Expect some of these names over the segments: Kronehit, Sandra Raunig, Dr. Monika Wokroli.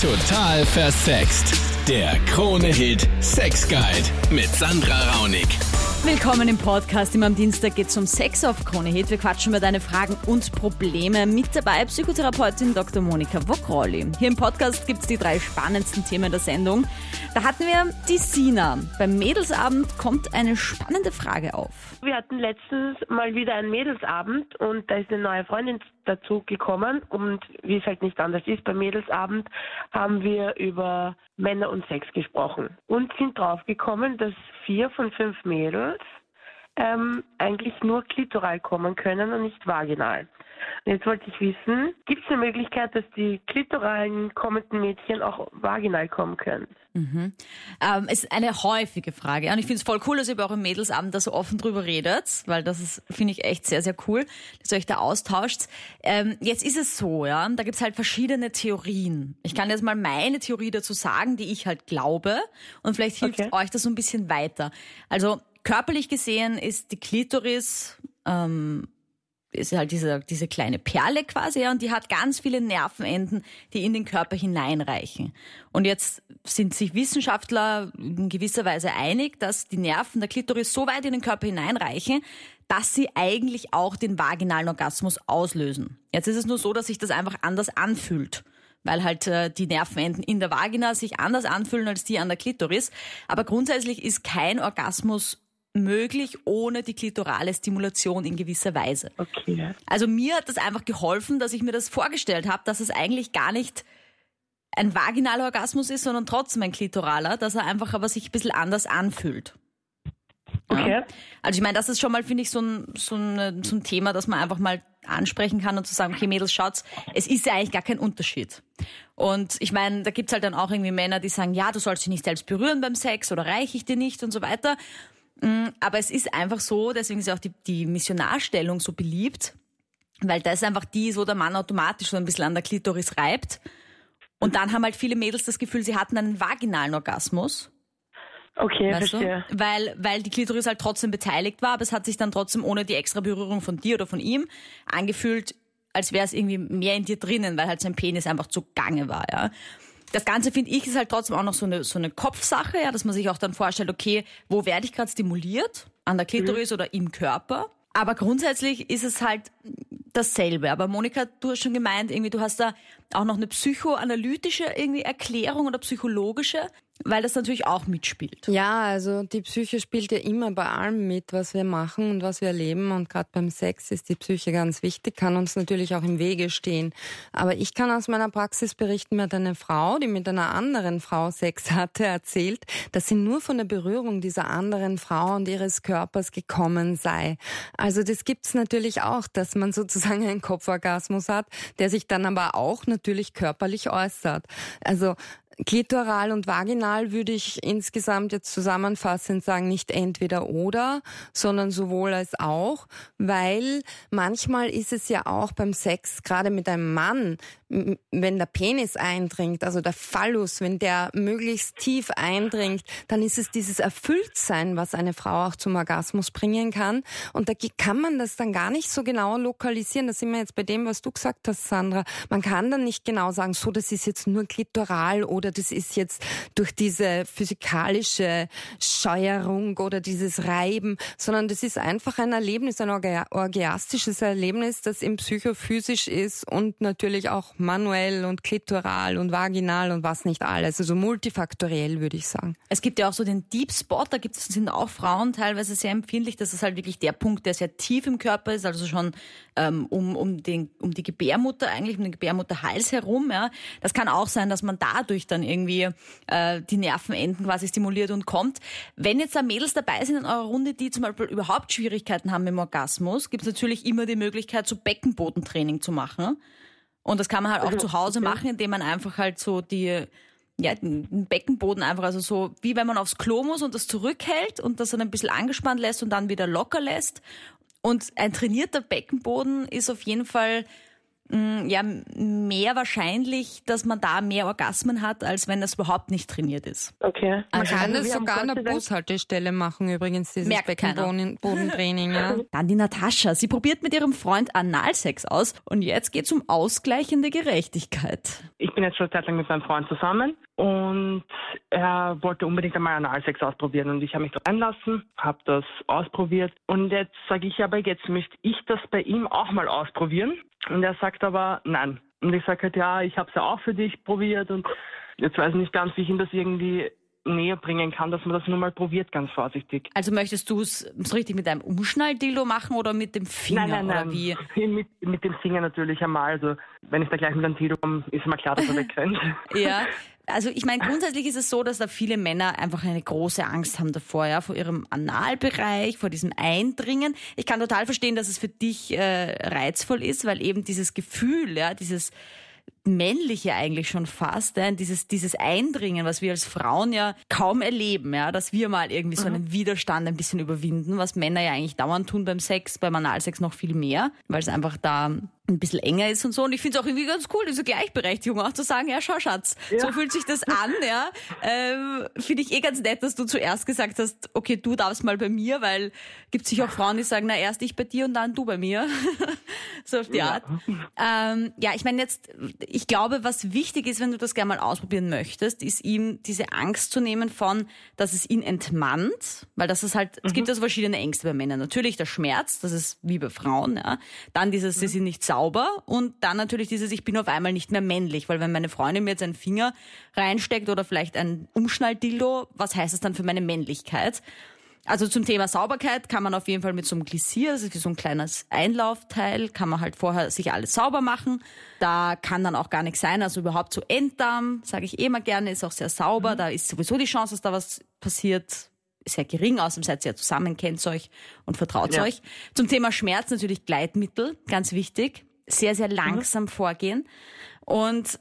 Total versext. Der Kronehit Sex Guide mit Sandra Raunig. Willkommen im Podcast. Immer am Dienstag geht es um Sex auf Kronehit. Wir quatschen über deine Fragen und Probleme. Mit dabei Psychotherapeutin Dr. Monika Wokroli. Hier im Podcast gibt es die 3 spannendsten Themen der Sendung. Da hatten wir die Sina. Beim Mädelsabend kommt eine spannende Frage auf. Wir hatten letztens mal wieder einen Mädelsabend und da ist eine neue Freundin dazu gekommen. Und wie es halt nicht anders ist, beim Mädelsabend haben wir über Männer und Sex gesprochen. Und sind draufgekommen, dass 4 von 5 Mädels eigentlich nur klitoral kommen können und nicht vaginal. Und jetzt wollte ich wissen, gibt es eine Möglichkeit, dass die klitoralen kommenden Mädchen auch vaginal kommen können? Mhm. Ist eine häufige Frage. Und ich finde es voll cool, dass ihr bei eurem Mädelsabend da so offen drüber redet, weil das ist, finde ich, echt sehr, sehr cool, dass ihr euch da austauscht. Jetzt ist es so, ja, da gibt es halt verschiedene Theorien. Ich kann jetzt mal meine Theorie dazu sagen, die ich halt glaube und vielleicht hilft euch das so ein bisschen weiter. Also körperlich gesehen ist die Klitoris ist halt diese kleine Perle quasi, ja, und die hat ganz viele Nervenenden, die in den Körper hineinreichen. Und jetzt sind sich Wissenschaftler in gewisser Weise einig, dass die Nerven der Klitoris so weit in den Körper hineinreichen, dass sie eigentlich auch den vaginalen Orgasmus auslösen. Jetzt ist es nur so, dass sich das einfach anders anfühlt, weil halt die Nervenenden in der Vagina sich anders anfühlen als die an der Klitoris. Aber grundsätzlich ist kein Orgasmus möglich ohne die klitorale Stimulation in gewisser Weise. Okay. Also mir hat das einfach geholfen, dass ich mir das vorgestellt habe, dass es eigentlich gar nicht ein vaginaler Orgasmus ist, sondern trotzdem ein klitoraler, dass er einfach aber sich ein bisschen anders anfühlt. Okay. Ja. Also ich meine, das ist schon mal, finde ich, so ein Thema, das man einfach mal ansprechen kann und zu sagen, okay Mädels, schaut's, es ist ja eigentlich gar kein Unterschied. Und ich meine, da gibt's halt dann auch irgendwie Männer, die sagen, ja, du sollst dich nicht selbst berühren beim Sex oder reich ich dir nicht und so weiter. Aber es ist einfach so, deswegen ist ja auch die Missionarstellung so beliebt, weil da ist einfach die, so der Mann automatisch so ein bisschen an der Klitoris reibt. Und dann haben halt viele Mädels das Gefühl, sie hatten einen vaginalen Orgasmus. Okay, weißt verstehe. Du? Weil die Klitoris halt trotzdem beteiligt war, aber es hat sich dann trotzdem ohne die extra Berührung von dir oder von ihm angefühlt, als wäre es irgendwie mehr in dir drinnen, weil halt sein Penis einfach zugange war, ja. Das Ganze, finde ich, ist halt trotzdem auch noch so eine Kopfsache, ja, dass man sich auch dann vorstellt, okay, wo werde ich gerade stimuliert? An der Klitoris oder im Körper? Aber grundsätzlich ist es halt dasselbe. Aber Monika, du hast schon gemeint, irgendwie, du hast da auch noch eine psychoanalytische irgendwie Erklärung oder psychologische, weil das natürlich auch mitspielt. Ja, also die Psyche spielt ja immer bei allem mit, was wir machen und was wir erleben. Und gerade beim Sex ist die Psyche ganz wichtig, kann uns natürlich auch im Wege stehen. Aber ich kann aus meiner Praxis berichten, mir hat eine Frau, die mit einer anderen Frau Sex hatte, erzählt, dass sie nur von der Berührung dieser anderen Frau und ihres Körpers gekommen sei. Also das gibt's natürlich auch, dass man sozusagen einen Kopforgasmus hat, der sich dann aber auch natürlich körperlich äußert. Also klitoral und vaginal würde ich insgesamt jetzt zusammenfassend sagen, nicht entweder oder, sondern sowohl als auch, weil manchmal ist es ja auch beim Sex, gerade mit einem Mann, wenn der Penis eindringt, also der Phallus, wenn der möglichst tief eindringt, dann ist es dieses Erfülltsein, was eine Frau auch zum Orgasmus bringen kann. Und da kann man das dann gar nicht so genau lokalisieren. Da sind wir jetzt bei dem, was du gesagt hast, Sandra. Man kann dann nicht genau sagen, so, das ist jetzt nur klitoral oder das ist jetzt durch diese physikalische Scheuerung oder dieses Reiben, sondern das ist einfach ein Erlebnis, ein orgiastisches Erlebnis, das eben psychophysisch ist und natürlich auch manuell und klitoral und vaginal und was nicht alles. Also multifaktoriell, würde ich sagen. Es gibt ja auch so den Deep Spot, da sind auch Frauen teilweise sehr empfindlich. Das ist halt wirklich der Punkt, der sehr tief im Körper ist, also schon um die Gebärmutter eigentlich, um den Gebärmutterhals herum. Ja. Das kann auch sein, dass man dadurch dann irgendwie die Nervenenden quasi stimuliert und kommt. Wenn jetzt da Mädels dabei sind in eurer Runde, die zum Beispiel überhaupt Schwierigkeiten haben mit dem Orgasmus, gibt es natürlich immer die Möglichkeit, so Beckenbodentraining zu machen. Und das kann man halt auch zu Hause machen, indem man einfach halt so den Beckenboden einfach, also so wie wenn man aufs Klo muss und das zurückhält und das dann ein bisschen angespannt lässt und dann wieder locker lässt. Und ein trainierter Beckenboden ist auf jeden Fall Ja, mehr wahrscheinlich, dass man da mehr Orgasmen hat, als wenn das überhaupt nicht trainiert ist. Okay. Also man kann das sogar an der Bushaltestelle machen, übrigens, dieses Beckenbodentraining. Ja. Dann die Natascha. Sie probiert mit ihrem Freund Analsex aus und jetzt geht's um ausgleichende Gerechtigkeit. Ich bin jetzt schon eine Zeit lang mit meinem Freund zusammen und er wollte unbedingt einmal Analsex ausprobieren und ich habe mich da einlassen, habe das ausprobiert und jetzt sage ich aber, jetzt möchte ich das bei ihm auch mal ausprobieren. Und er sagt aber, nein. Und ich sage halt, ja, ich habe es ja auch für dich probiert und jetzt weiß ich nicht ganz, wie ich ihm das irgendwie näher bringen kann, dass man das nur mal probiert, ganz vorsichtig. Also möchtest du es richtig mit einem Umschnalldildo machen oder mit dem Finger? Nein. Oder wie? Mit dem Finger natürlich einmal. Also wenn ich da gleich mit einem Dildo komme, ist immer klar, dass er wegrennt. Ja. Also ich meine, grundsätzlich ist es so, dass da viele Männer einfach eine große Angst haben davor, ja, vor ihrem Analbereich, vor diesem Eindringen. Ich kann total verstehen, dass es für dich reizvoll ist, weil eben dieses Gefühl, ja, dieses Männliche eigentlich schon fast, ja, dieses Eindringen, was wir als Frauen ja kaum erleben, ja, dass wir mal irgendwie so einen Widerstand ein bisschen überwinden, was Männer ja eigentlich dauernd tun beim Sex, beim Analsex noch viel mehr, weil es einfach da ein bisschen enger ist und so. Und ich finde es auch irgendwie ganz cool, diese Gleichberechtigung auch zu sagen, ja, schau Schatz, so fühlt sich das an, ja. Finde ich eh ganz nett, dass du zuerst gesagt hast, okay, du darfst mal bei mir, weil gibt es sicher auch Frauen, die sagen, na, erst ich bei dir und dann du bei mir. So auf die Art. Ja, ich meine jetzt, ich glaube, was wichtig ist, wenn du das gerne mal ausprobieren möchtest, ist ihm diese Angst zu nehmen von, dass es ihn entmannt, weil das ist halt, es gibt also verschiedene Ängste bei Männern. Natürlich der Schmerz, das ist wie bei Frauen, ja. Dann dieses, sie sind nicht sauer. Und dann natürlich dieses, ich bin auf einmal nicht mehr männlich, weil wenn meine Freundin mir jetzt einen Finger reinsteckt oder vielleicht ein Umschnalldildo, was heißt das dann für meine Männlichkeit? Also zum Thema Sauberkeit kann man auf jeden Fall mit so einem Glissier, das ist wie so ein kleines Einlaufteil, kann man halt vorher sich alles sauber machen. Da kann dann auch gar nichts sein, also überhaupt so Enddarm, sage ich eh immer gerne, ist auch sehr sauber, da ist sowieso die Chance, dass da was passiert, sehr gering, außerdem seid ihr ja zusammen, kennt euch und vertraut euch. Zum Thema Schmerz natürlich Gleitmittel, ganz wichtig, sehr, sehr langsam vorgehen. Und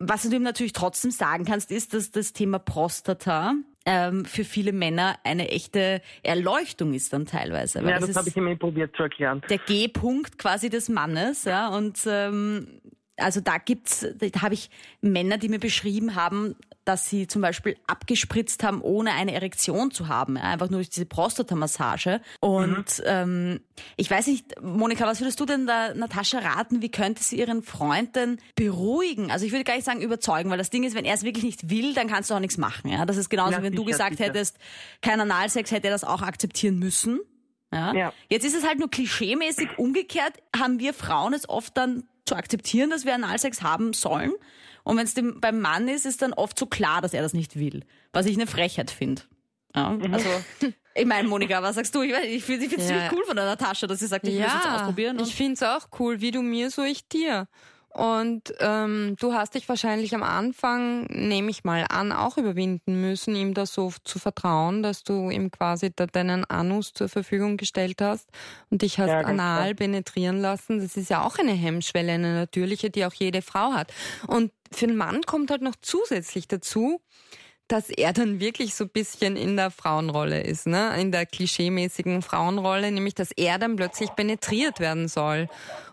was du ihm natürlich trotzdem sagen kannst, ist, dass das Thema Prostata für viele Männer eine echte Erleuchtung ist dann teilweise. Weil ja, das habe ich immer probiert zu erklären. Der G-Punkt quasi des Mannes, ja, und also da habe ich Männer, die mir beschrieben haben, dass sie zum Beispiel abgespritzt haben, ohne eine Erektion zu haben. Einfach nur durch diese Prostatamassage. Und ich weiß nicht, Monika, was würdest du denn da Natascha raten? Wie könnte sie ihren Freund denn beruhigen? Also ich würde gar nicht sagen überzeugen, weil das Ding ist, wenn er es wirklich nicht will, dann kannst du auch nichts machen. Ja? Das ist genauso, ja, wenn du gesagt hättest, kein Analsex, hätte er das auch akzeptieren müssen. Ja? Ja. Jetzt ist es halt nur klischeemäßig. Umgekehrt haben wir Frauen es oft dann zu akzeptieren, dass wir Analsex haben sollen. Und wenn es beim Mann ist, ist dann oft so klar, dass er das nicht will. Was ich eine Frechheit finde. Ja, also, ich meine, Monika, was sagst du? Ich finde es ziemlich cool von der Natascha, dass sie sagt, ich will es jetzt ausprobieren. Ich finde es auch cool, wie du mir, so ich dir. Und du hast dich wahrscheinlich am Anfang, nehme ich mal an, auch überwinden müssen, ihm da so zu vertrauen, dass du ihm quasi da deinen Anus zur Verfügung gestellt hast und dich hast anal penetrieren lassen. Das ist ja auch eine Hemmschwelle, eine natürliche, die auch jede Frau hat. Und für einen Mann kommt halt noch zusätzlich dazu, dass er dann wirklich so ein bisschen in der Frauenrolle ist, ne? In der klischeemäßigen Frauenrolle, nämlich dass er dann plötzlich penetriert werden soll.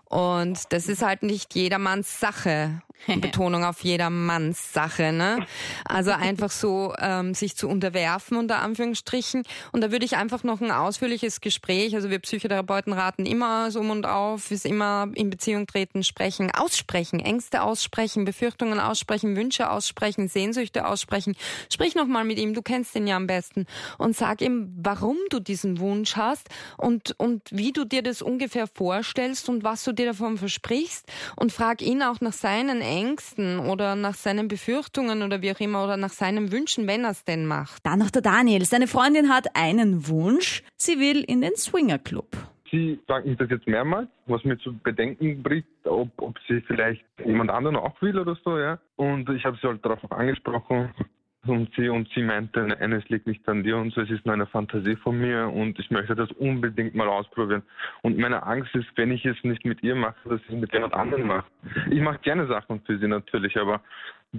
Und das ist halt nicht jedermanns Sache. Betonung auf jedermanns Sache, ne? Also einfach so sich zu unterwerfen, unter Anführungsstrichen. Und da würde ich einfach noch ein ausführliches Gespräch, also wir Psychotherapeuten raten immer so um und auf, ist immer in Beziehung treten, sprechen, aussprechen, Ängste aussprechen, Befürchtungen aussprechen, Wünsche aussprechen, Sehnsüchte aussprechen. Sprich nochmal mit ihm, du kennst ihn ja am besten. Und sag ihm, warum du diesen Wunsch hast und wie du dir das ungefähr vorstellst und was du dir davon versprichst. Und frag ihn auch nach seinen Ängsten oder nach seinen Befürchtungen oder wie auch immer oder nach seinen Wünschen, wenn er es denn macht. Dann noch der Daniel. Seine Freundin hat einen Wunsch. Sie will in den Swingerclub. Sie sagt mir das jetzt mehrmals, was mir zu bedenken bringt, ob sie vielleicht jemand anderen auch will oder so, ja. Und ich habe sie halt darauf angesprochen. Und sie meinte, nein, es liegt nicht an dir und so, es ist nur eine Fantasie von mir und ich möchte das unbedingt mal ausprobieren. Und meine Angst ist, wenn ich es nicht mit ihr mache, dass ich es mit jemand anderem mache. Ich mache gerne Sachen für sie natürlich, aber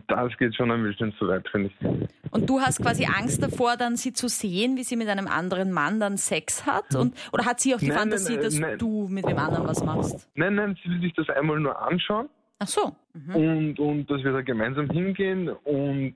Das geht schon ein bisschen zu weit, finde ich. Und du hast quasi Angst davor, dann sie zu sehen, wie sie mit einem anderen Mann dann Sex hat? Oder hat sie auch die Fantasie, dass du mit dem anderen was machst? Nein, sie will sich das einmal nur anschauen. Ach so. Mhm. Und dass wir da gemeinsam hingehen und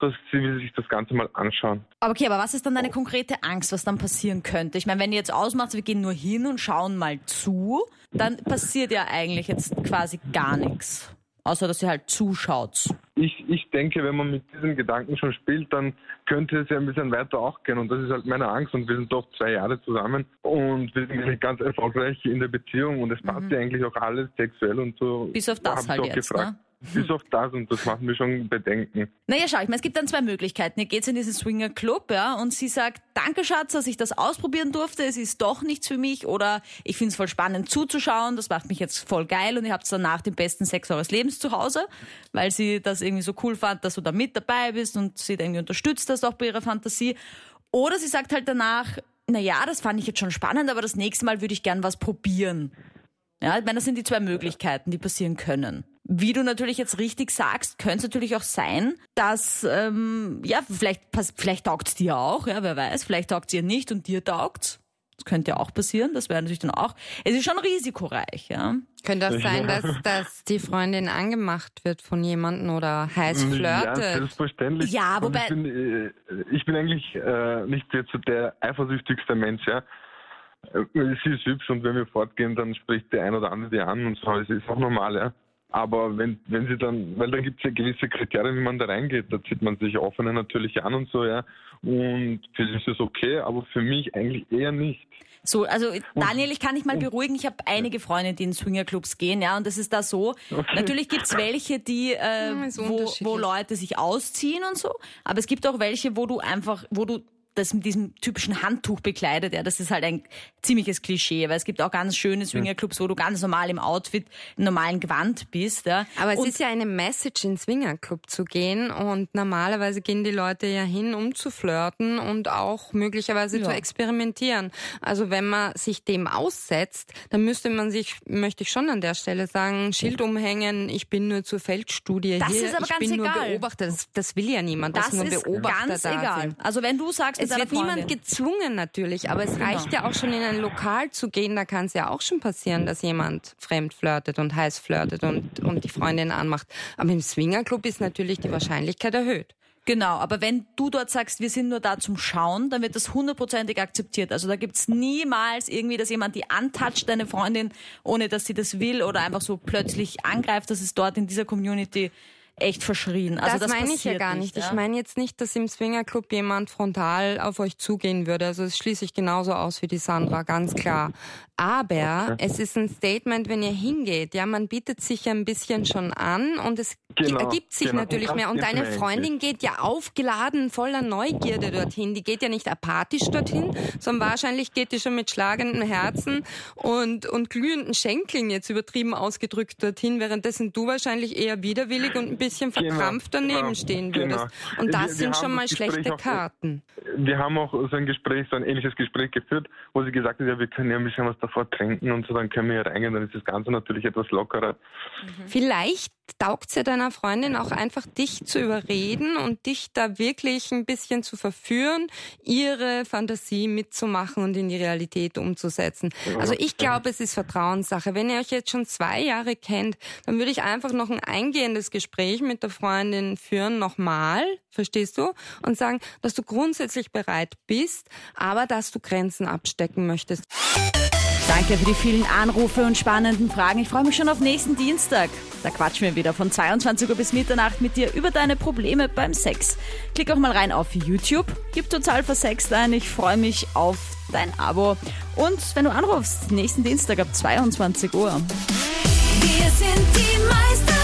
dass sie will sich das Ganze mal anschauen. Aber was ist dann deine konkrete Angst, was dann passieren könnte? Ich meine, wenn ihr jetzt ausmacht, wir gehen nur hin und schauen mal zu, dann passiert ja eigentlich jetzt quasi gar nichts. Außer, dass ihr halt zuschaut. Ich denke, wenn man mit diesen Gedanken schon spielt, dann könnte es ja ein bisschen weiter auch gehen. Und das ist halt meine Angst. Und wir sind doch 2 Jahre zusammen und wir sind ganz erfolgreich in der Beziehung. Und es passt ja eigentlich auch alles sexuell und so. Bis auf das halt jetzt, ne? Bis auf das, und das macht mir schon Bedenken. Naja, schau, ich meine, es gibt dann 2 Möglichkeiten. Ihr geht in diesen Swinger-Club, ja, und sie sagt, danke Schatz, dass ich das ausprobieren durfte, es ist doch nichts für mich, oder ich finde es voll spannend zuzuschauen, das macht mich jetzt voll geil und ihr habt danach den besten Sex eures Lebens zu Hause, weil sie das irgendwie so cool fand, dass du da mit dabei bist und sie irgendwie unterstützt das auch bei ihrer Fantasie. Oder sie sagt halt danach, naja, das fand ich jetzt schon spannend, aber das nächste Mal würde ich gern was probieren. Ja, ich meine, das sind die 2 Möglichkeiten, die passieren können. Wie du natürlich jetzt richtig sagst, könnte es natürlich auch sein, dass, vielleicht taugt es dir auch, ja, wer weiß, vielleicht taugt es ihr nicht und dir taugt's. Das könnte ja auch passieren, das wäre natürlich dann auch, es ist schon risikoreich, ja. Könnte auch sein, dass die Freundin angemacht wird von jemandem oder heiß flirtet. Ja, selbstverständlich. Ja, wobei... Ich bin eigentlich nicht jetzt der eifersüchtigste Mensch, ja. Sie ist hübsch und wenn wir fortgehen, dann spricht der ein oder andere die an und so, es ist auch normal, ja. Aber wenn sie dann, weil dann gibt es ja gewisse Kriterien, wie man da reingeht, da zieht man sich offener natürlich an und so, ja. Und für sie ist es okay, aber für mich eigentlich eher nicht. So, also Daniel, ich kann dich mal beruhigen, ich habe einige Freunde, die in Swingerclubs gehen, ja, und das ist da so. Okay. Natürlich gibt es welche, die wo Leute sich ausziehen und so, aber es gibt auch welche, wo du das mit diesem typischen Handtuch bekleidet, ja, das ist halt ein ziemliches Klischee, weil es gibt auch ganz schöne Swingerclubs, wo du ganz normal im Outfit, im normalen Gewand bist, ja. Aber es ist ja eine Message, in den Swingerclub zu gehen, und normalerweise gehen die Leute ja hin, um zu flirten und auch möglicherweise zu experimentieren. Also wenn man sich dem aussetzt, dann müsste man sich, möchte ich schon an der Stelle sagen, Schild umhängen, ich bin nur zur Feldstudie das hier, ist aber ich ganz bin egal. Nur Beobachter, das will ja niemand, das nur ist Beobachter ganz da egal. Sind. Also wenn du sagst, es wird niemand gezwungen natürlich, aber es reicht ja auch schon, in ein Lokal zu gehen, da kann es ja auch schon passieren, dass jemand fremd flirtet und heiß flirtet und die Freundin anmacht. Aber im Swingerclub ist natürlich die Wahrscheinlichkeit erhöht. Genau, aber wenn du dort sagst, wir sind nur da zum Schauen, dann wird das 100%ig akzeptiert. Also da gibt's niemals irgendwie, dass jemand die antatscht, deine Freundin, ohne dass sie das will oder einfach so plötzlich angreift. Das ist dort in dieser Community echt verschrien. Also das meine ich ja gar nicht. Ja? Ich meine jetzt nicht, dass im Swingerclub jemand frontal auf euch zugehen würde. Also das schließe ich genauso aus wie die Sandra, ganz klar. Aber es ist ein Statement, wenn ihr hingeht. Ja, man bietet sich ja ein bisschen schon an und es ergibt sich natürlich mehr. Und deine Freundin geht ja aufgeladen, voller Neugierde dorthin. Die geht ja nicht apathisch dorthin, sondern wahrscheinlich geht die schon mit schlagendem Herzen und glühenden Schenkeln, jetzt übertrieben ausgedrückt, dorthin, währenddessen du wahrscheinlich eher widerwillig und ein bisschen verkrampft daneben stehen würdest. Und das sind schon mal schlechte Karten. Wir haben auch so ein ähnliches Gespräch geführt, wo sie gesagt hat, ja, wir können ja ein bisschen was davor trinken und so, dann können wir hier reingehen, dann ist das Ganze natürlich etwas lockerer. Mhm. Vielleicht taugt es ja deiner Freundin auch einfach, dich zu überreden und dich da wirklich ein bisschen zu verführen, ihre Fantasie mitzumachen und in die Realität umzusetzen. Also ich glaube, es ist Vertrauenssache. Wenn ihr euch jetzt schon 2 Jahre kennt, dann würde ich einfach noch ein eingehendes Gespräch mit der Freundin führen, nochmal, verstehst du? Und sagen, dass du grundsätzlich bereit bist, aber dass du Grenzen abstecken möchtest. Danke für die vielen Anrufe und spannenden Fragen. Ich freue mich schon auf nächsten Dienstag. Da quatschen wir wieder von 22 Uhr bis Mitternacht mit dir über deine Probleme beim Sex. Klick auch mal rein auf YouTube. Gib total versext ein. Ich freue mich auf dein Abo. Und wenn du anrufst, nächsten Dienstag ab 22 Uhr. Wir sind die Meister.